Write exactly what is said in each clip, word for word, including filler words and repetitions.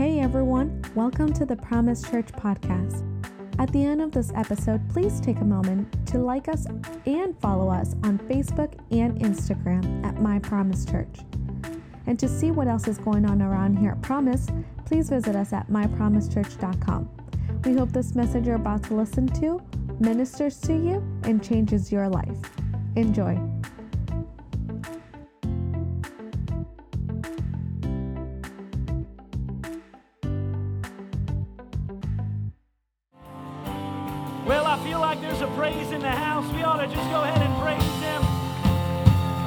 Hey everyone, welcome to the Promise Church podcast. At the end of this episode, please take a moment to like us and follow us on Facebook and Instagram at My Promise Church. And to see what else is going on around here at Promise, please visit us at my promise church dot com. We hope this message you're about to listen to ministers to you and changes your life. Enjoy. Well, I feel like there's a praise in the house. We ought to just go ahead and praise Him.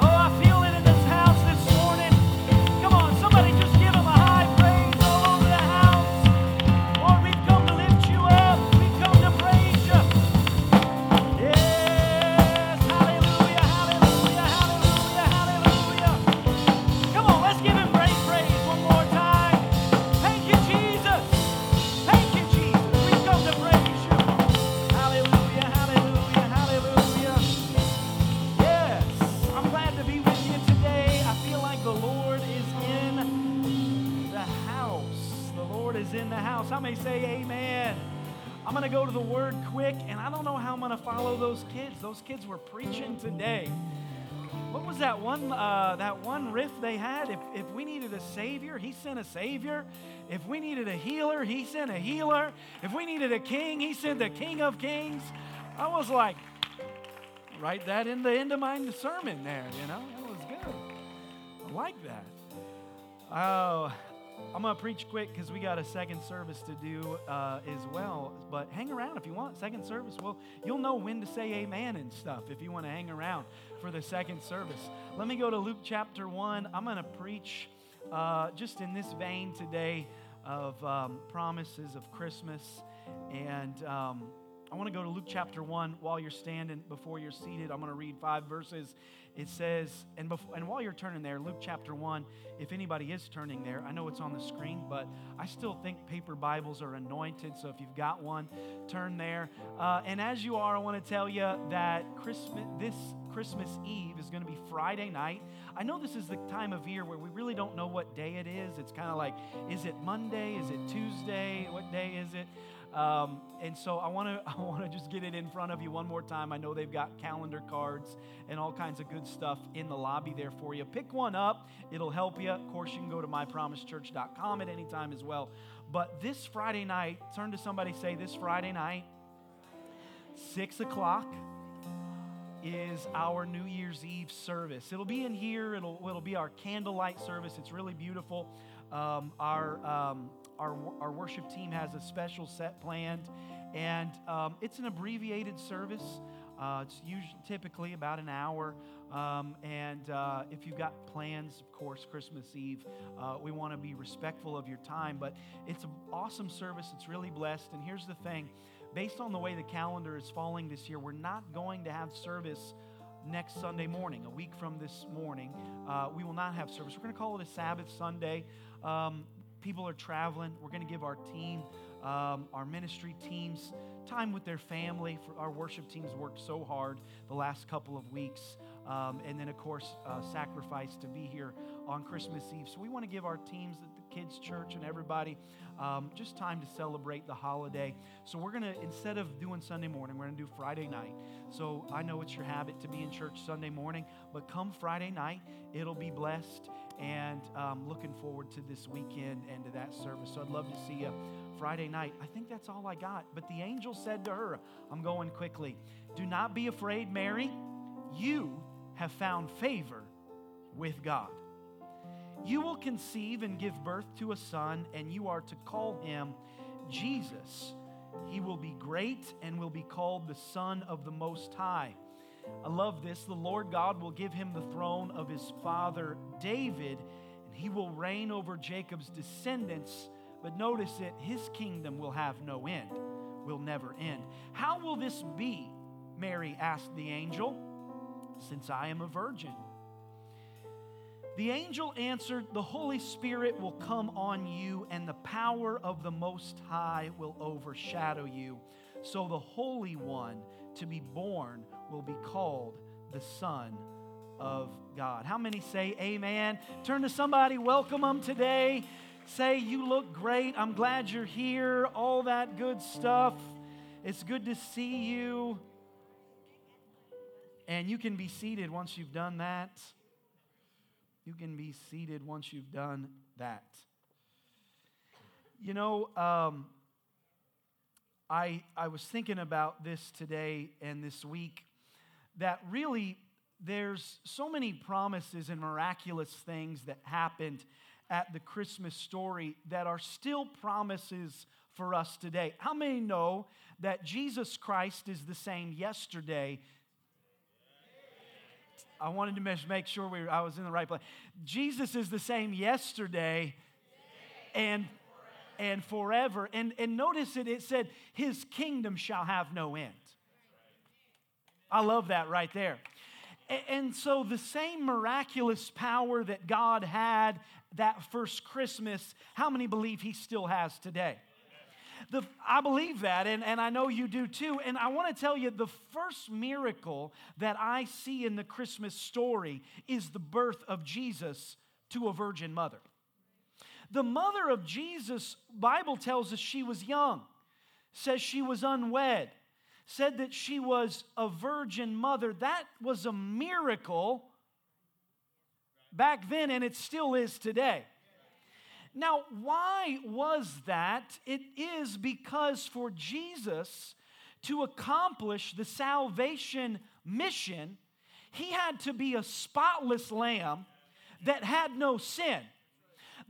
Oh, I feel it in this house this morning. Come on, somebody just give Him a high praise all over the house. Lord, we've come to lift You up. We've come to praise You. Yes, hallelujah, hallelujah, hallelujah, hallelujah. Come on, let's give Him great praise one more time. Thank You, Jesus. Thank You, Jesus. We've come to praise. In the house. I may say amen. I'm going to go to the word quick, and I don't know how I'm going to follow those kids. Those kids were preaching today. What was that one uh, that one riff they had? If, if we needed a Savior, He sent a Savior. If we needed a healer, He sent a healer. If we needed a king, He sent the King of Kings. I was like, write that in the end of my sermon there, you know? That was good. I like that. Oh, I'm going to preach quick because we got a second service to do uh, as well. But hang around if you want. Second service, well, you'll know when to say amen and stuff if you want to hang around for the second service. Let me go to Luke chapter one. I'm going to preach uh, just in this vein today of um, promises of Christmas. And um, I want to go to Luke chapter one while you're standing, before you're seated. I'm going to read five verses. It says, and before, and while you're turning there, Luke chapter one, if anybody is turning there, I know it's on the screen, but I still think paper Bibles are anointed, so if you've got one, turn there. Uh, and as you are, I want to tell you that Christmas, this Christmas Eve is going to be Friday night. I know this is the time of year where we really don't know what day it is. It's kind of like, is it Monday? Is it Tuesday? What day is it? Um, and so I want to I want to just get it in front of you one more time. I know they've got calendar cards and all kinds of good stuff in the lobby there for you. Pick one up. It'll help you. Of course, you can go to my promise church dot com at any time as well. But this Friday night, turn to somebody, say, this Friday night, six o'clock is our New Year's Eve service. It'll be in here. It'll, it'll be our candlelight service. It's really beautiful. Um, our... Um, Our, our worship team has a special set planned, and um, it's an abbreviated service. Uh, it's usually typically about an hour, um, and uh, if you've got plans, of course, Christmas Eve, uh, we want to be respectful of your time, but it's an awesome service. It's really blessed, and here's the thing. Based on the way the calendar is falling this year, we're not going to have service next Sunday morning, a week from this morning. Uh, we will not have service. We're going to call it a Sabbath Sunday. Um, People are traveling. We're going to give our team, um, our ministry teams, time with their family. For our worship teams worked so hard the last couple of weeks. Um, and then, of course, uh, sacrifice to be here on Christmas Eve. So we want to give our teams, the kids' church and everybody, um, just time to celebrate the holiday. So we're going to, instead of doing Sunday morning, we're going to do Friday night. So I know it's your habit to be in church Sunday morning, but come Friday night, it'll be blessed. And um, looking forward to this weekend and to that service. So I'd love to see you Friday night. I think that's all I got. But the angel said to her, I'm going quickly, do not be afraid, Mary. You have found favor with God. You will conceive and give birth to a son, and you are to call him Jesus. He will be great and will be called the Son of the Most High. I love this. The Lord God will give him the throne of his father David, and he will reign over Jacob's descendants. But notice it, his kingdom will have no end, will never end. How will this be? Mary asked the angel, since I am a virgin. The angel answered, the Holy Spirit will come on you, and the power of the Most High will overshadow you. So the Holy One to be born will be called the Son of God. How many say amen? Turn to somebody, welcome them today. say, you look great, I'm glad you're here, all that good stuff. It's good to see you. And you can be seated once you've done that. You can be seated once you've done that. You know, um, I I was thinking about this today and this week, that really there's so many promises and miraculous things that happened at the Christmas story that are still promises for us today. How many know that Jesus Christ is the same yesterday? I wanted to make sure we were, I was in the right place. Jesus is the same yesterday and and forever. And, and notice it, it said, his kingdom shall have no end. I love that right there. And, and so the same miraculous power that God had that first Christmas, how many believe he still has today? The, I believe that, and, and I know you do too. And I want to tell you, the first miracle that I see in the Christmas story is the birth of Jesus to a virgin mother. The mother of Jesus, Bible tells us she was young, says she was unwed, said that she was a virgin mother. That was a miracle back then, and it still is today. Now, why was that? It is because for Jesus to accomplish the salvation mission, he had to be a spotless lamb that had no sin.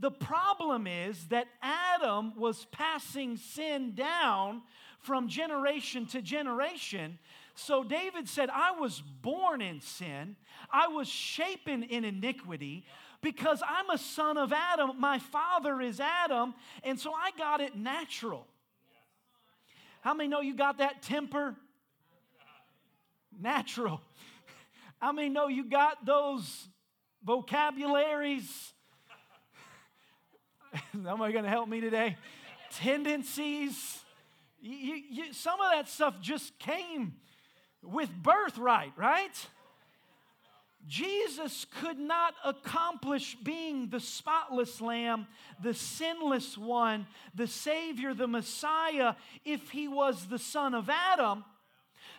The problem is that Adam was passing sin down from generation to generation. So David said, I was born in sin, I was shapen in iniquity, because I'm a son of Adam, my father is Adam, and so I got it natural. How many know you got that temper? Natural. How many know you got those vocabularies? Somebody going to help me today? Tendencies. You, you, some of that stuff just came with birthright, right? Jesus could not accomplish being the spotless lamb, the sinless one, the Savior, the Messiah, if he was the son of Adam.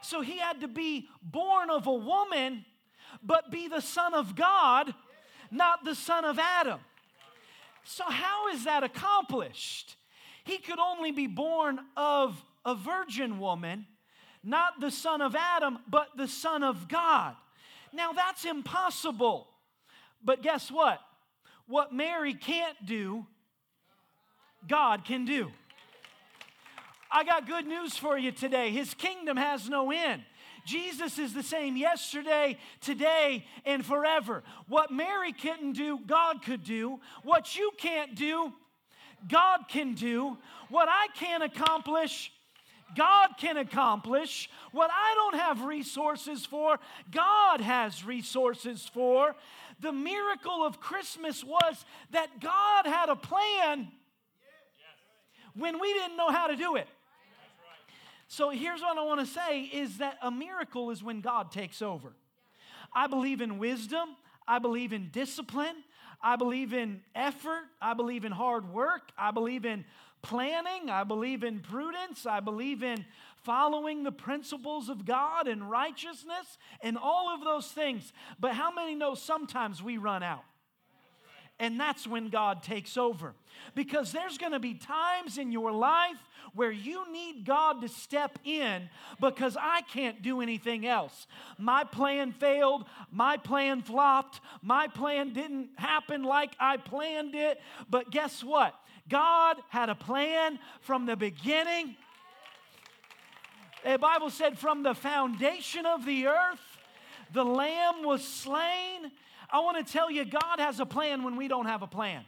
So he had to be born of a woman, but be the son of God, not the son of Adam. So how is that accomplished? He could only be born of a virgin woman, not the son of Adam, but the son of God. Now, that's impossible. But guess what? What Mary can't do, God can do. I got good news for you today. His kingdom has no end. Jesus is the same yesterday, today, and forever. What Mary couldn't do, God could do. What you can't do, God can do. What I can't accomplish, God can accomplish. What I don't have resources for, God has resources for. The miracle of Christmas was that God had a plan when we didn't know how to do it. So here's what I want to say is that a miracle is when God takes over. I believe in wisdom. I believe in discipline. I believe in effort. I believe in hard work. I believe in planning. I believe in prudence. I believe in following the principles of God and righteousness and all of those things. But how many know sometimes we run out? And that's when God takes over. Because there's going to be times in your life where you need God to step in, because I can't do anything else. My plan failed. My plan flopped. My plan didn't happen like I planned it. But guess what? God had a plan from the beginning. The Bible said from the foundation of the earth, the Lamb was slain. I want to tell you, God has a plan when we don't have a plan.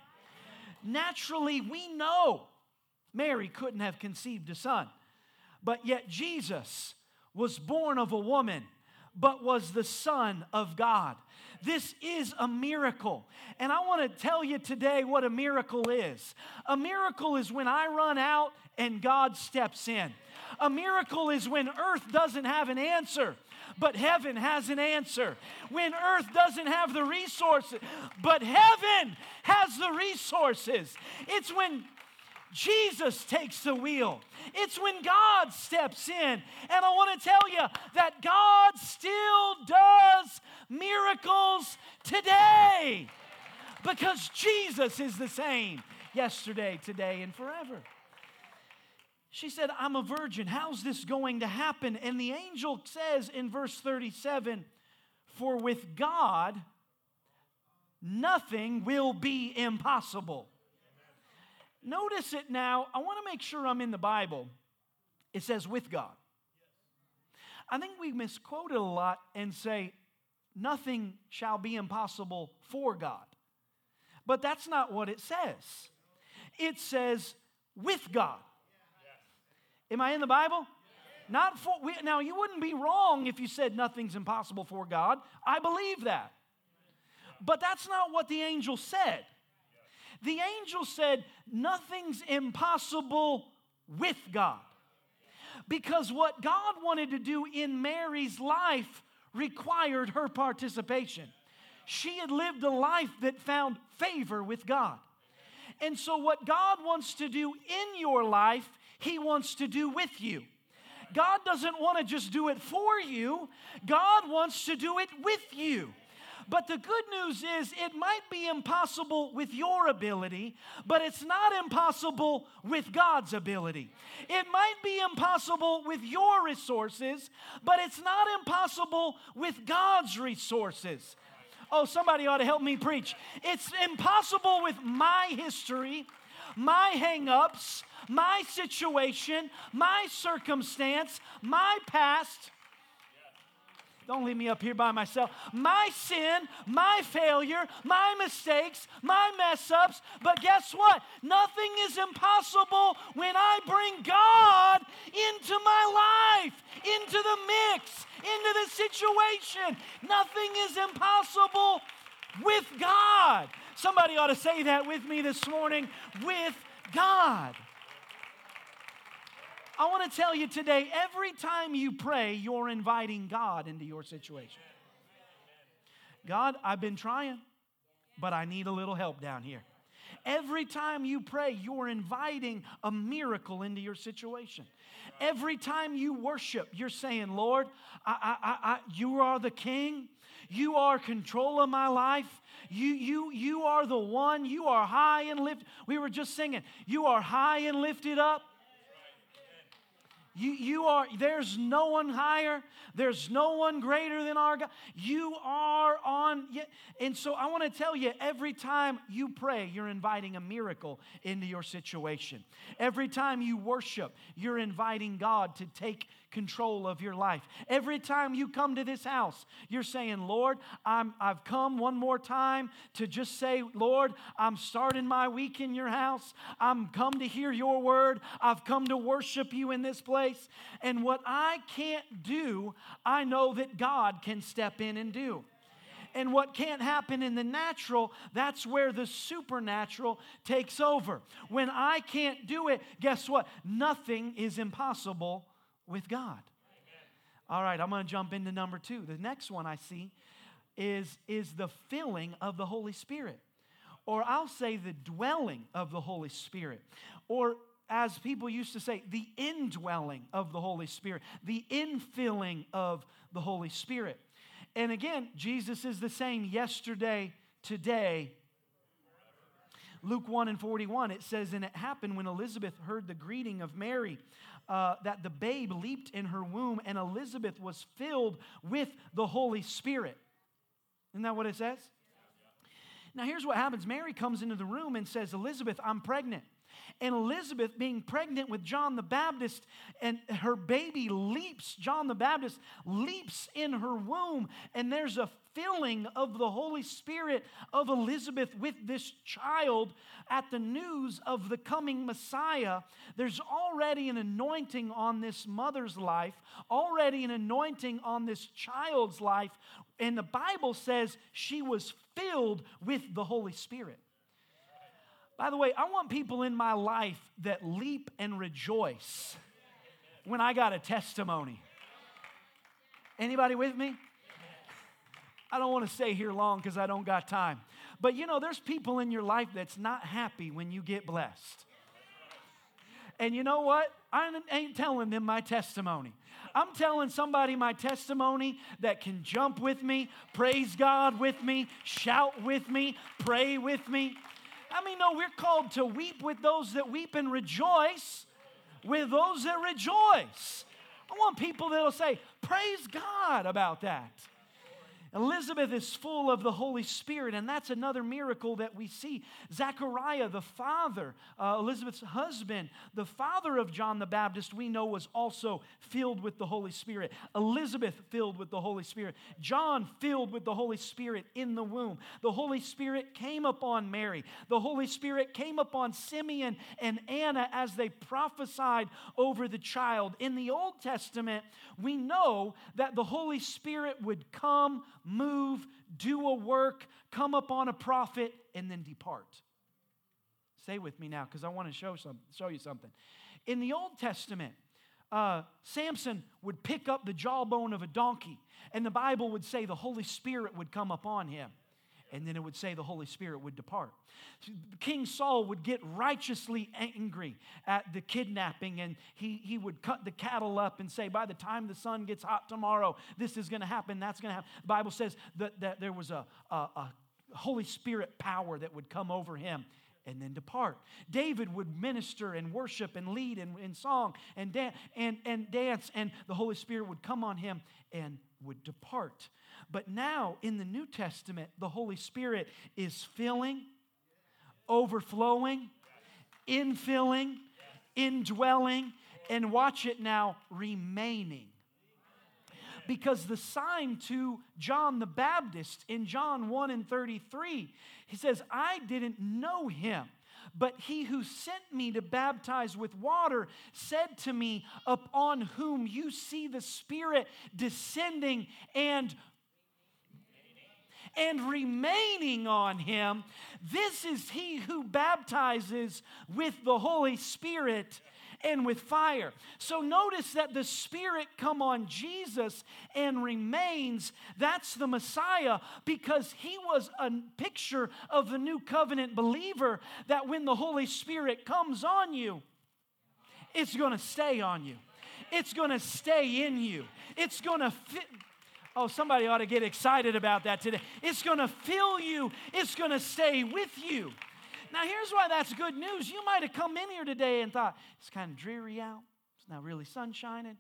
Naturally, we know Mary couldn't have conceived a son, but yet Jesus was born of a woman, but was the Son of God. This is a miracle. And I want to tell you today what a miracle is. A miracle is when I run out and God steps in. A miracle is when earth doesn't have an answer, but heaven has an answer. When earth doesn't have the resources, but heaven has the resources. It's when Jesus takes the wheel. It's when God steps in. And I want to tell you that God still does miracles today, because Jesus is the same yesterday, today, and forever. She said, I'm a virgin. How's this going to happen? And the angel says in verse thirty-seven, for with God, nothing will be impossible. Notice it now. I want to make sure I'm in the Bible. It says with God. I think we misquote it a lot and say, nothing shall be impossible for God. But that's not what it says. It says with God. Am I in the Bible? Yes. Not for we, now, you wouldn't be wrong if you said nothing's impossible for God. I believe that. But that's not what the angel said. The angel said nothing's impossible with God. Because what God wanted to do in Mary's life required her participation. She had lived a life that found favor with God. And so what God wants to do in your life, He wants to do with you. God doesn't want to just do it for you. God wants to do it with you. But the good news is it might be impossible with your ability, but it's not impossible with God's ability. It might be impossible with your resources, but it's not impossible with God's resources. Oh, somebody ought to help me preach. It's impossible with my history, my hang-ups, my situation, my circumstance, my past. Don't leave me up here by myself. My sin, my failure, my mistakes, my mess-ups. But guess what? Nothing is impossible when I bring God into my life, into the mix, into the situation. Nothing is impossible with God. Somebody ought to say that with me this morning. With God. I want to tell you today, every time you pray, you're inviting God into your situation. God, I've been trying, but I need a little help down here. Every time you pray, you're inviting a miracle into your situation. Every time you worship, you're saying, Lord, I, I, I, you are the King. You are control of my life. You, you, you are the one. You are high and lifted. We were just singing, you are high and lifted up. You, you are, there's no one higher. There's no one greater than our God. You are on. And so I want to tell you, every time you pray, you're inviting a miracle into your situation. Every time you worship, you're inviting God to take control of your life. Every time you come to this house, you're saying, Lord, I'm, I've come one more time to just say, Lord, I'm starting my week in your house. I'm come to hear your word. I've come to worship you in this place. And what I can't do, I know that God can step in and do. And what can't happen in the natural, that's where the supernatural takes over. When I can't do it, guess what? Nothing is impossible with God. Amen. All right, I'm going to jump into number two. The next one I see is, is the filling of the Holy Spirit. Or I'll say the dwelling of the Holy Spirit. Or as people used to say, the indwelling of the Holy Spirit. The infilling of the Holy Spirit. And again, Jesus is the same yesterday, today. Luke one and forty-one, it says, and it happened when Elizabeth heard the greeting of Mary, Uh, that the babe leaped in her womb, and Elizabeth was filled with the Holy Spirit. Isn't that what it says? Now here's what happens. Mary comes into the room and says, Elizabeth, I'm pregnant. And Elizabeth, being pregnant with John the Baptist, and her baby leaps, John the Baptist leaps in her womb, and there's a filling of the Holy Spirit of Elizabeth with this child at the news of the coming Messiah, there's already an anointing on this mother's life, already an anointing on this child's life, and the Bible says she was filled with the Holy Spirit. By the way, I want people in my life that leap and rejoice when I got a testimony. Anybody with me? I don't want to stay here long because I don't got time. But you know, there's people in your life that's not happy when you get blessed. And you know what? I ain't telling them my testimony. I'm telling somebody my testimony that can jump with me, praise God with me, shout with me, pray with me. I mean, no, we're called to weep with those that weep and rejoice with those that rejoice. I want people that will say, praise God about that. Elizabeth is full of the Holy Spirit, and that's another miracle that we see. Zechariah, the father, uh, Elizabeth's husband, the father of John the Baptist, we know was also filled with the Holy Spirit. Elizabeth filled with the Holy Spirit. John filled with the Holy Spirit in the womb. The Holy Spirit came upon Mary. The Holy Spirit came upon Simeon and Anna as they prophesied over the child. In the Old Testament, we know that the Holy Spirit would come, move, do a work, come upon a prophet, and then depart. Stay with me now because I want to show some, show you something. In the Old Testament, uh, Samson would pick up the jawbone of a donkey, and the Bible would say the Holy Spirit would come upon him. And then it would say the Holy Spirit would depart. King Saul would get righteously angry at the kidnapping, and he, he would cut the cattle up and say, by the time the sun gets hot tomorrow, this is going to happen, that's going to happen. The Bible says that, that there was a, a, a Holy Spirit power that would come over him and then depart. David would minister and worship and lead in, in song and, dan- and, and dance, and the Holy Spirit would come on him and would depart. But now in the New Testament, the Holy Spirit is filling, overflowing, infilling, indwelling, and watch it now, remaining. Because the sign to John the Baptist in John one and thirty-three, he says, I didn't know him, but he who sent me to baptize with water said to me, upon whom you see the Spirit descending and and remaining on him, this is he who baptizes with the Holy Spirit and with fire. So notice that the Spirit come on Jesus and remains. That's the Messiah, because he was a picture of the new covenant believer that when the Holy Spirit comes on you, it's going to stay on you. It's going to stay in you. It's going to fit. Oh, somebody ought to get excited about that today. It's going to fill you. It's going to stay with you. Now, here's why that's good news. You might have come in here today and thought, it's kind of dreary out. It's not really sun shining.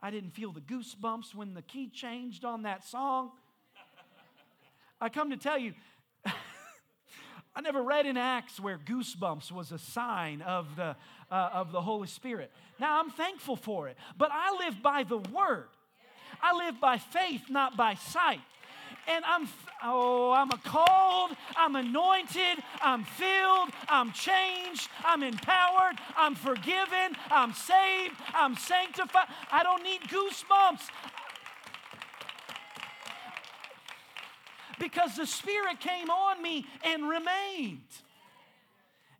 I didn't feel the goosebumps when the key changed on that song. I come to tell you, I never read in Acts where goosebumps was a sign of the, uh, of the Holy Spirit. Now, I'm thankful for it, but I live by the Word. I live by faith, not by sight. And I'm, oh, I'm called, I'm anointed, I'm filled, I'm changed, I'm empowered, I'm forgiven, I'm saved, I'm sanctified. I don't need goosebumps. Because the Spirit came on me and remained.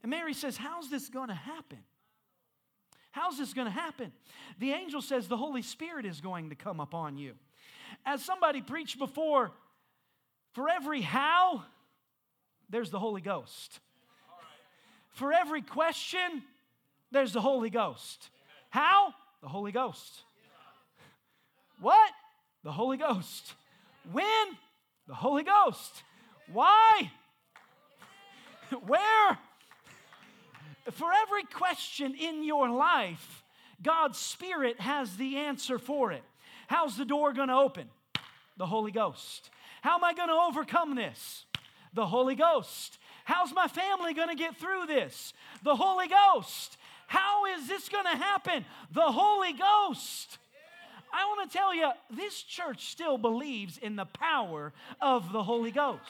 And Mary says, how's this going to happen? How's this going to happen? The angel says the Holy Spirit is going to come upon you. As somebody preached before, for every how, there's the Holy Ghost. For every question, there's the Holy Ghost. How? The Holy Ghost. What? The Holy Ghost. When? The Holy Ghost. Why? Where? For every question in your life, God's Spirit has the answer for it. How's the door going to open? The Holy Ghost. How am I going to overcome this? The Holy Ghost. How's my family going to get through this? The Holy Ghost. How is this going to happen? The Holy Ghost. I want to tell you, this church still believes in the power of the Holy Ghost.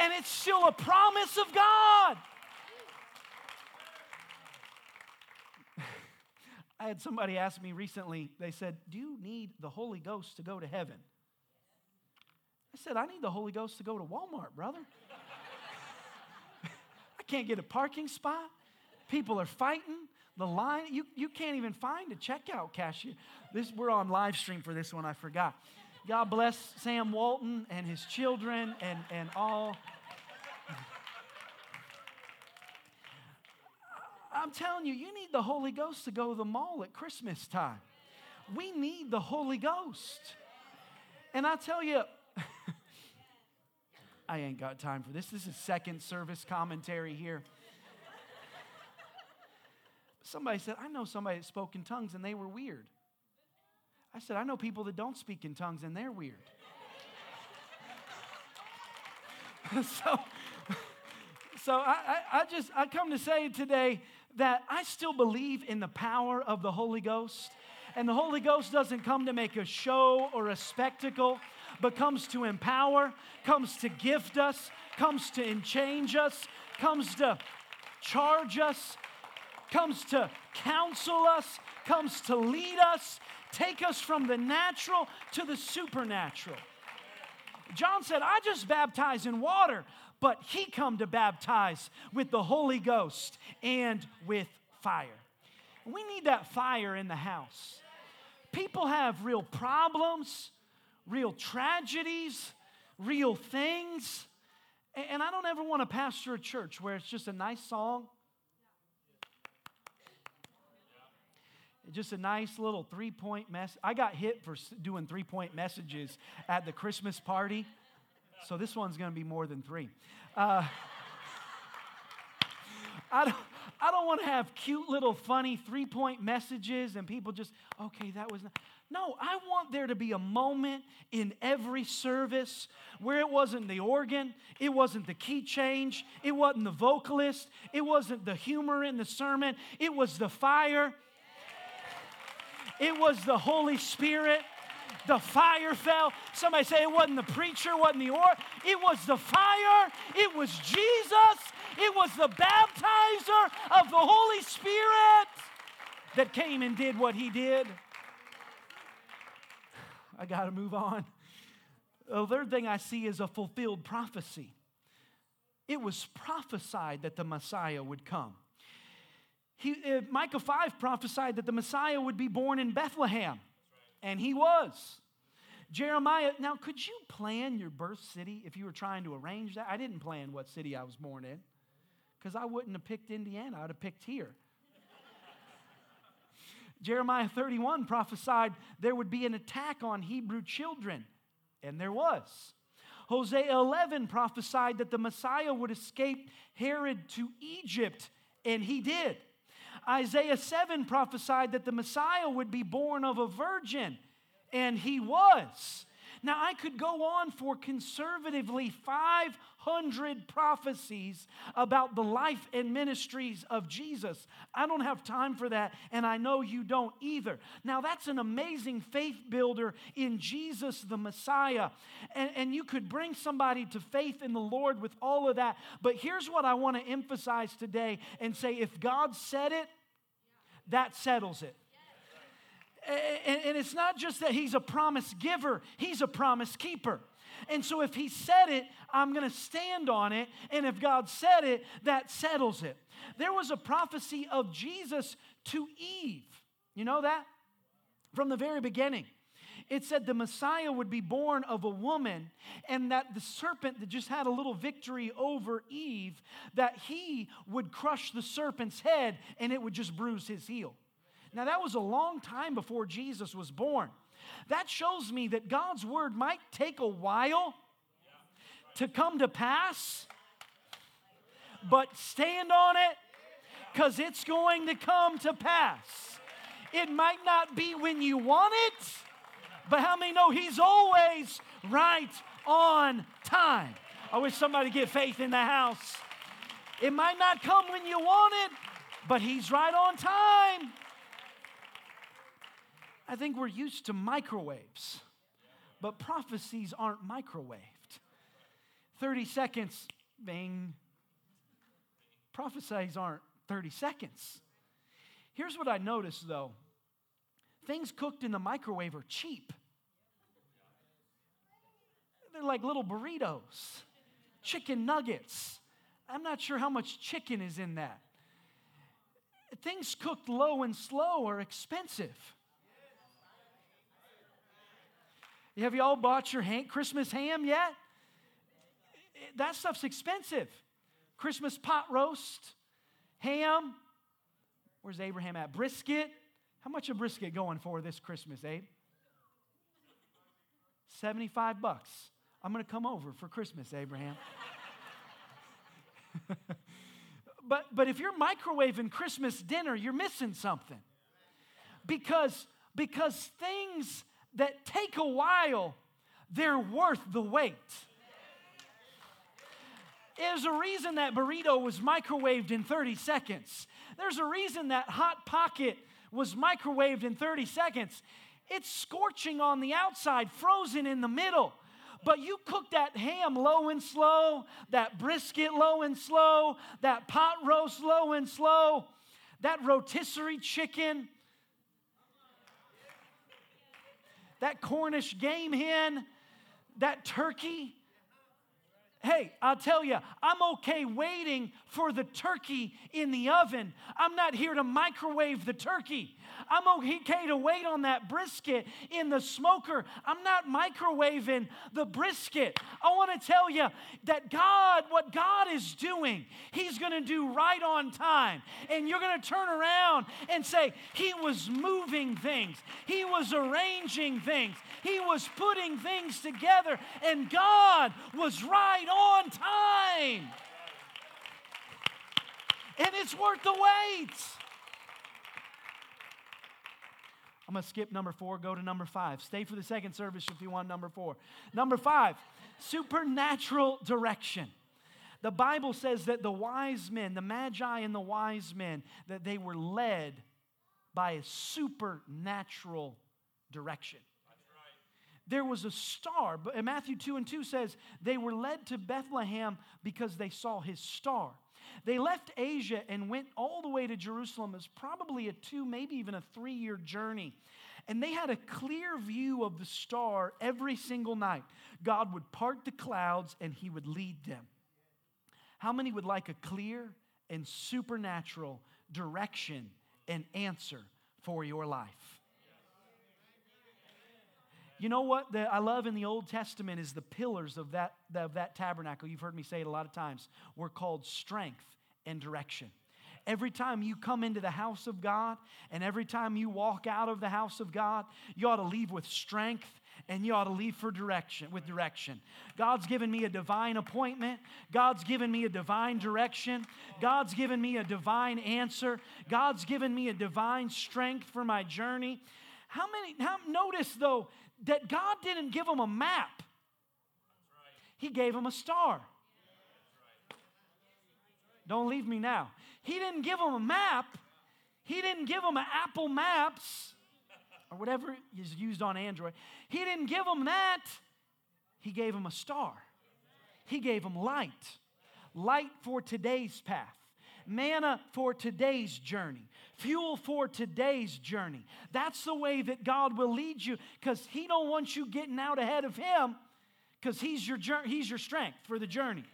And it's still a promise of God. I had somebody ask me recently, they said, do you need the Holy Ghost to go to heaven? I said, I need the Holy Ghost to go to Walmart, brother. I can't get a parking spot. People are fighting. The line, you, you can't even find a checkout cashier. This, we're on live stream for this one, I forgot. God bless Sam Walton and his children and, and all. I'm telling you, you need the Holy Ghost to go to the mall at Christmas time. We need the Holy Ghost. And I tell you, I ain't got time for this. This is second service commentary here. Somebody said, I know somebody that spoke in tongues and they were weird. I said, I know people that don't speak in tongues and they're weird. so so I, I, I just, I come to say today that I still believe in the power of the Holy Ghost. And the Holy Ghost doesn't come to make a show or a spectacle, but comes to empower, comes to gift us, comes to enchange us, comes to charge us, comes to counsel us, comes to lead us, take us from the natural to the supernatural. John said, I just baptize in water, but he come to baptize with the Holy Ghost and with fire. We need that fire in the house. People have real problems, real tragedies, real things. And I don't ever want to pastor a church where it's just a nice song, just a nice little three-point message. I got hit for doing three-point messages at the Christmas party, so this one's going to be more than three. Uh, I don't, I don't want to have cute little funny three-point messages and people just, okay, that was not. No, I want there to be a moment in every service where it wasn't the organ, it wasn't the key change, it wasn't the vocalist, it wasn't the humor in the sermon, it was the fire. It was the Holy Spirit. The fire fell. Somebody say it wasn't the preacher, it wasn't the or. It was the fire. It was Jesus. It was the baptizer of the Holy Spirit that came and did what he did. I got to move on. The third thing I see is a fulfilled prophecy. It was prophesied that the Messiah would come. He, uh, Micah five prophesied that the Messiah would be born in Bethlehem, and he was. Jeremiah, now could you plan your birth city if you were trying to arrange that? I didn't plan what city I was born in, because I wouldn't have picked Indiana. I would have picked here. Jeremiah thirty-one prophesied there would be an attack on Hebrew children, and there was. Hosea eleven prophesied that the Messiah would escape Herod to Egypt, and he did. Isaiah seven prophesied that the Messiah would be born of a virgin, and he was. Now, I could go on for conservatively five hundred prophecies about the life and ministries of Jesus. I don't have time for that, and I know you don't either. Now, that's an amazing faith builder in Jesus the Messiah, and, and you could bring somebody to faith in the Lord with all of that, but here's what I want to emphasize today and say, if God said it, that settles it. And it's not just that he's a promise giver, he's a promise keeper. And so if he said it, I'm going to stand on it. And if God said it, that settles it. There was a prophecy of Jesus to Eve. You know that? From the very beginning. It said the Messiah would be born of a woman, and that the serpent that just had a little victory over Eve, that he would crush the serpent's head and it would just bruise his heel. Now, that was a long time before Jesus was born. That shows me that God's word might take a while to come to pass, but stand on it because it's going to come to pass. It might not be when you want it, but how many know he's always right on time? I wish somebody get faith in the house. It might not come when you want it, but he's right on time. I think we're used to microwaves, but prophecies aren't microwaved. thirty seconds, bang. Prophecies aren't thirty seconds. Here's what I noticed, though. Things cooked in the microwave are cheap. They're like little burritos, chicken nuggets. I'm not sure how much chicken is in that. Things cooked low and slow are expensive. Have you all bought your ham, Christmas ham yet? That stuff's expensive. Christmas pot roast, ham. Where's Abraham at? Brisket. How much a brisket going for this Christmas, Abe? seventy-five bucks. I'm going to come over for Christmas, Abraham. But, but if you're microwaving Christmas dinner, you're missing something. Because, because things that take a while, they're worth the wait. There's a reason that burrito was microwaved in thirty seconds. There's a reason that Hot Pocket was microwaved in thirty seconds. It's scorching on the outside, frozen in the middle. But you cook that ham low and slow, that brisket low and slow, that pot roast low and slow, that rotisserie chicken, that Cornish game hen, that turkey. Hey, I'll tell you, I'm okay waiting for the turkey in the oven. I'm not here to microwave the turkey. I'm okay to wait on that brisket in the smoker. I'm not microwaving the brisket. I want to tell you that God, what God is doing, He's going to do right on time. And you're going to turn around and say, He was moving things. He was arranging things. He was putting things together. And God was right on time. And it's worth the wait. I'm going to skip number four, go to number five. Stay for the second service if you want number four. Number five, supernatural direction. The Bible says that the wise men, the Magi and the wise men, that they were led by a supernatural direction. There was a star. But Matthew two and two says they were led to Bethlehem because they saw his star. They left Asia and went all the way to Jerusalem. It was probably a two, maybe even a three-year journey. And they had a clear view of the star every single night. God would part the clouds and he would lead them. How many would like a clear and supernatural direction and answer for your life? You know what the, I love in the Old Testament is the pillars of that, of that tabernacle. You've heard me say it a lot of times. Were called strength and direction. Every time you come into the house of God and every time you walk out of the house of God, you ought to leave with strength and you ought to leave for direction, with direction. God's given me a divine appointment. God's given me a divine direction. God's given me a divine answer. God's given me a divine strength for my journey. How many, how, notice though, that God didn't give him a map. He gave him a star. Don't leave me now. He didn't give him a map. He didn't give him an Apple Maps or whatever is used on Android. He didn't give him that. He gave him a star. He gave him light. Light for today's path. Manna for today's journey. Fuel for today's journey. That's the way that God will lead you because he don't want you getting out ahead of him because he's your he's your strength for the journey.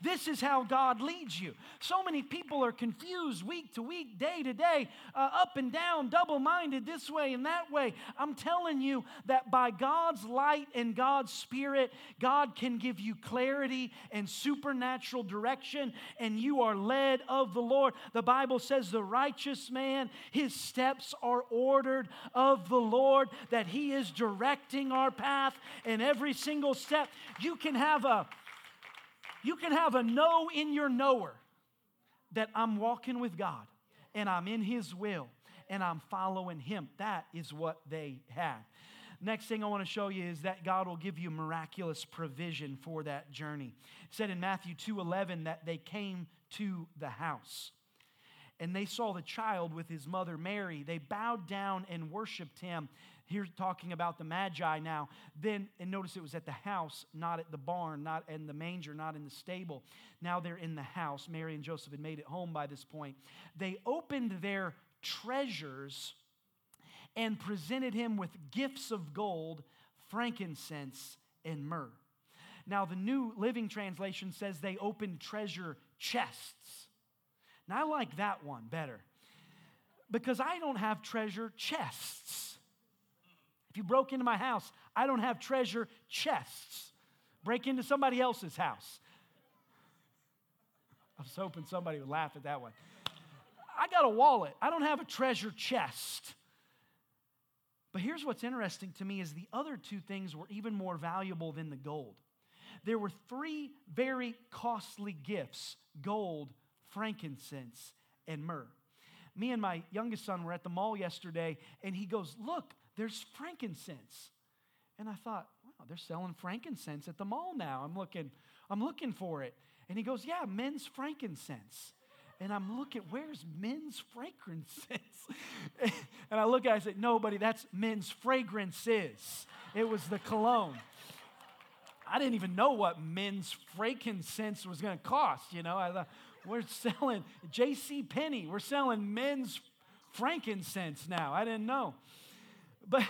This is how God leads you. So many people are confused week to week, day to day, uh, up and down, double-minded this way and that way. I'm telling you that by God's light and God's Spirit, God can give you clarity and supernatural direction, and you are led of the Lord. The Bible says the righteous man, his steps are ordered of the Lord, that he is directing our path in every single step. You can have a You can have a know in your knower that I'm walking with God and I'm in His will and I'm following Him. That is what they had. Next thing I want to show you is that God will give you miraculous provision for that journey. It said in Matthew two eleven that they came to the house and they saw the child with his mother Mary. They bowed down and worshiped Him. Here talking about the Magi now. Then, and notice it was at the house, not at the barn, not in the manger, not in the stable. Now they're in the house. Mary and Joseph had made it home by this point. They opened their treasures and presented him with gifts of gold, frankincense, and myrrh. Now, the New Living Translation says they opened treasure chests. Now, I like that one better because I don't have treasure chests. If you broke into my house, I don't have treasure chests. Break into somebody else's house. I was hoping somebody would laugh at that one. I got a wallet. I don't have a treasure chest. But here's what's interesting to me is the other two things were even more valuable than the gold. There were three very costly gifts: gold, frankincense, and myrrh. Me and my youngest son were at the mall yesterday, and he goes, "Look, there's frankincense." And I thought, wow, they're selling frankincense at the mall now. I'm looking, I'm looking for it. And he goes, "Yeah, men's frankincense." And I'm looking, where's men's frankincense? And I look at it, I said, "No, buddy, that's men's fragrances." It was the cologne. I didn't even know what men's frankincense was going to cost. You know, I thought, we're selling JCPenney. We're selling men's frankincense now. I didn't know. But...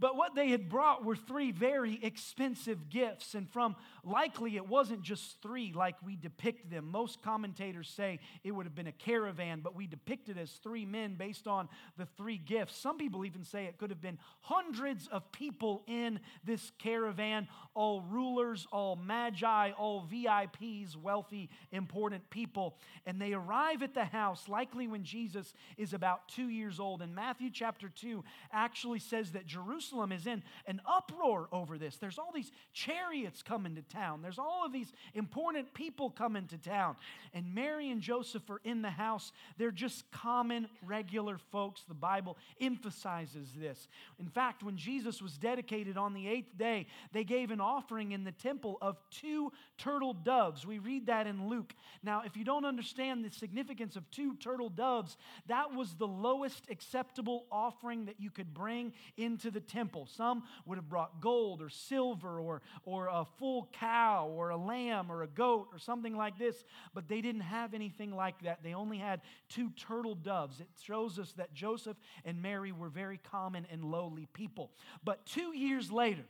But what they had brought were three very expensive gifts, and from likely it wasn't just three like we depict them. Most commentators say it would have been a caravan, but we depict it as three men based on the three gifts. Some people even say it could have been hundreds of people in this caravan, all rulers, all magi, all V I Ps, wealthy, important people. And they arrive at the house likely when Jesus is about two years old. And Matthew chapter two actually says that Jerusalem is in an uproar over this. There's all these chariots coming to town. There's all of these important people coming to town. And Mary and Joseph are in the house. They're just common, regular folks. The Bible emphasizes this. In fact, when Jesus was dedicated on the eighth day, they gave an offering in the temple of two turtle doves. We read that in Luke. Now, if you don't understand the significance of two turtle doves, that was the lowest acceptable offering that you could bring into the temple. Some would have brought gold or silver or, or a full cow or a lamb or a goat or something like this, but they didn't have anything like that. They only had two turtle doves. It shows us that Joseph and Mary were very common and lowly people. But two years later,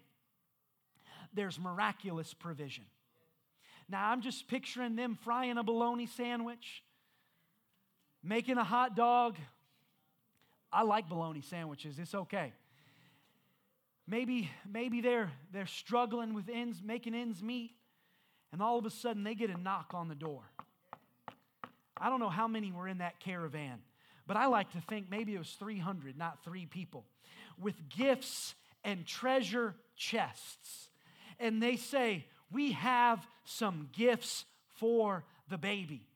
there's miraculous provision. Now, I'm just picturing them frying a bologna sandwich, making a hot dog. I like bologna sandwiches. It's okay. Maybe maybe they're they're struggling with ends, making ends meet, and all of a sudden they get a knock on the door. I don't know how many were in that caravan, but I like to think maybe it was three hundred, not three people, with gifts and treasure chests. And they say, "We have some gifts for the baby."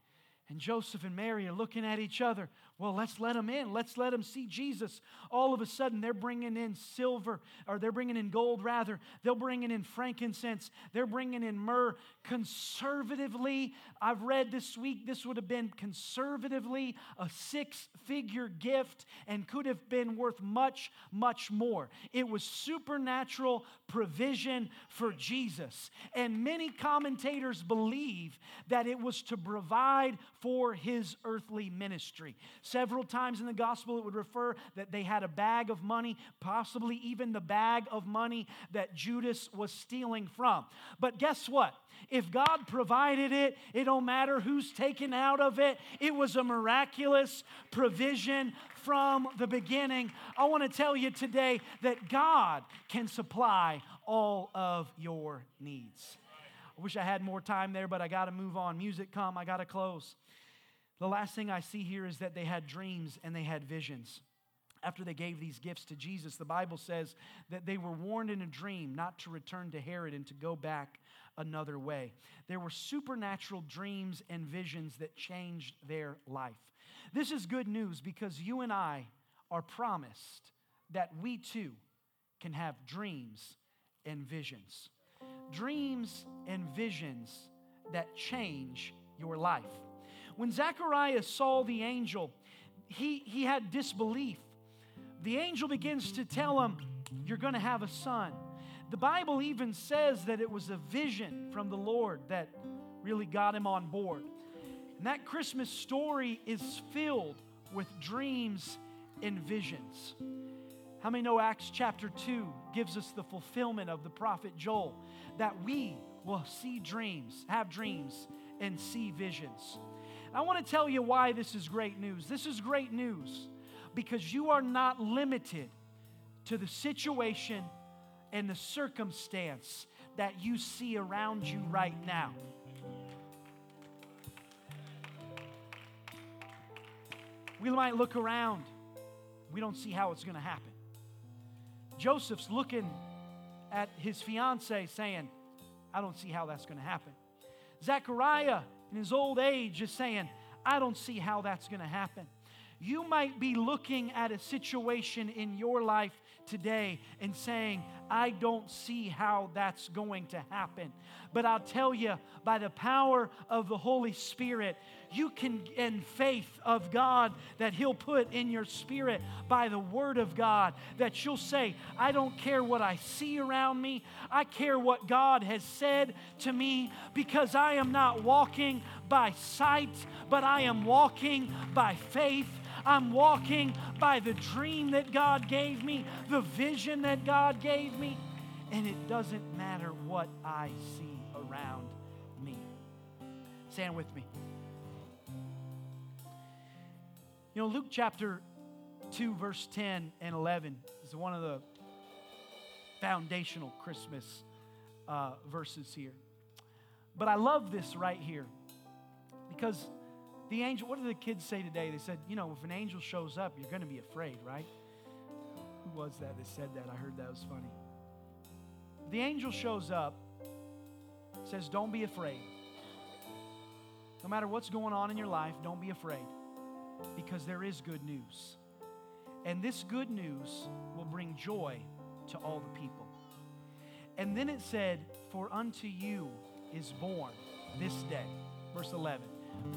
And Joseph and Mary are looking at each other. Well, let's let them in. Let's let them see Jesus. All of a sudden, they're bringing in silver, or they're bringing in gold, rather. They're bringing in frankincense. They're bringing in myrrh. Conservatively, I've read this week, this would have been conservatively a six-figure gift and could have been worth much, much more. It was supernatural provision for Jesus. And many commentators believe that it was to provide for his earthly ministry. Several times in the gospel, it would refer that they had a bag of money, possibly even the bag of money that Judas was stealing from. But guess what? If God provided it, it don't matter who's taken out of it. It was a miraculous provision from the beginning. I want to tell you today that God can supply all of your needs. I wish I had more time there, but I got to move on. Music come, I got to close. The last thing I see here is that they had dreams and they had visions. After they gave these gifts to Jesus, the Bible says that they were warned in a dream not to return to Herod and to go back another way. There were supernatural dreams and visions that changed their life. This is good news because you and I are promised that we too can have dreams and visions. Dreams and visions that change your life. When Zechariah saw the angel, he, he had disbelief. The angel begins to tell him, You're going to have a son. The Bible even says that it was a vision from the Lord that really got him on board. And that Christmas story is filled with dreams and visions. How many know Acts chapter two gives us the fulfillment of the prophet Joel, that we will see dreams, have dreams, and see visions. I want to tell you why this is great news. This is great news because you are not limited to the situation and the circumstance that you see around you right now. We might look around. We don't see how it's going to happen. Joseph's looking at his fiancée saying, I don't see how that's going to happen. Zechariah, in his old age, is saying, I don't see how that's going to happen. You might be looking at a situation in your life today and saying, I don't see how that's going to happen. But I'll tell you, by the power of the Holy Spirit, you can, and faith of God that He'll put in your spirit by the Word of God, that you'll say, I don't care what I see around me. I care what God has said to me, because I am not walking by sight, but I am walking by faith. I'm walking by the dream that God gave me, the vision that God gave me, and it doesn't matter what I see around me. Stand with me. You know, Luke chapter two, verse ten and eleven is one of the foundational Christmas uh, verses here. But I love this right here because the angel, what did the kids say today? They said, you know, if an angel shows up, you're going to be afraid, right? Who was that that said that? I heard that. It was funny. The angel shows up, says, don't be afraid. No matter what's going on in your life, don't be afraid, because there is good news. And this good news will bring joy to all the people. And then it said, for unto you is born this day. Verse eleven.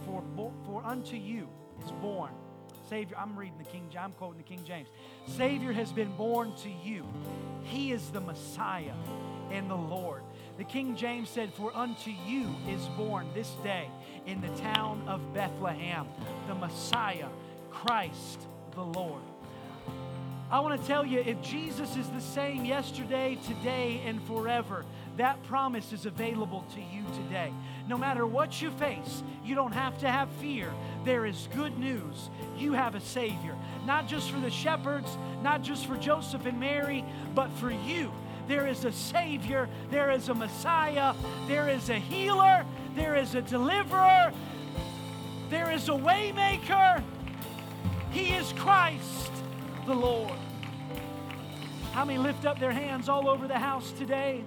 For, for unto you is born Savior. I'm reading the King James. I'm quoting the King James. Savior has been born to you. He is the Messiah and the Lord. The King James said, for unto you is born this day in the town of Bethlehem, the Messiah, Christ the Lord. I want to tell you, if Jesus is the same yesterday, today, and forever, that promise is available to you today. No matter what you face, you don't have to have fear. There is good news. You have a Savior. Not just for the shepherds, not just for Joseph and Mary, but for you. There is a Savior. There is a Messiah. There is a healer. There is a deliverer. There is a waymaker. He is Christ the Lord. How many lift up their hands all over the house today?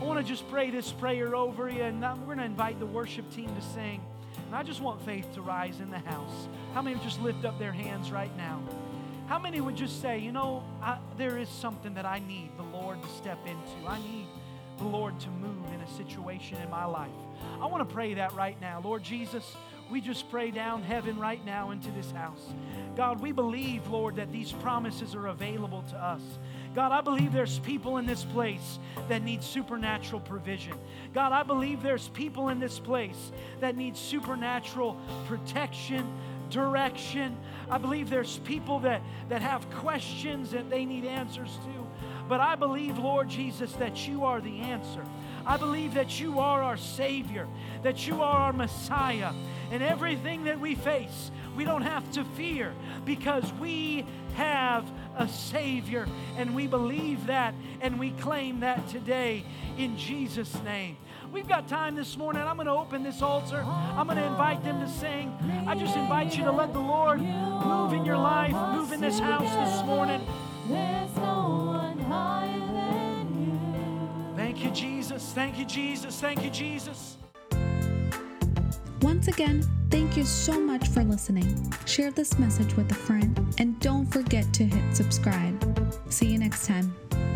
I want to just pray this prayer over you, and we're going to invite the worship team to sing. And I just want faith to rise in the house. How many would just lift up their hands right now? How many would just say, you know, I, there is something that I need the Lord to step into. I need the Lord to move in a situation in my life. I want to pray that right now. Lord Jesus, we just pray down heaven right now into this house. God, we believe, Lord, that these promises are available to us. God, I believe there's people in this place that need supernatural provision. God, I believe there's people in this place that need supernatural protection, direction. I believe there's people that, that have questions that they need answers to. But I believe, Lord Jesus, that you are the answer. I believe that you are our Savior, that you are our Messiah. And everything that we face, we don't have to fear, because we have a Savior, and we believe that, and we claim that today in Jesus' name. We've got time this morning. I'm going to open this altar. I'm going to invite them to sing. I just invite you to let the Lord move in your life, move in this house this morning. There's no one higher than you. Thank you, Jesus. Thank you, Jesus. Thank you, Jesus. Once again, thank you so much for listening. Share this message with a friend, and don't forget to hit subscribe. See you next time.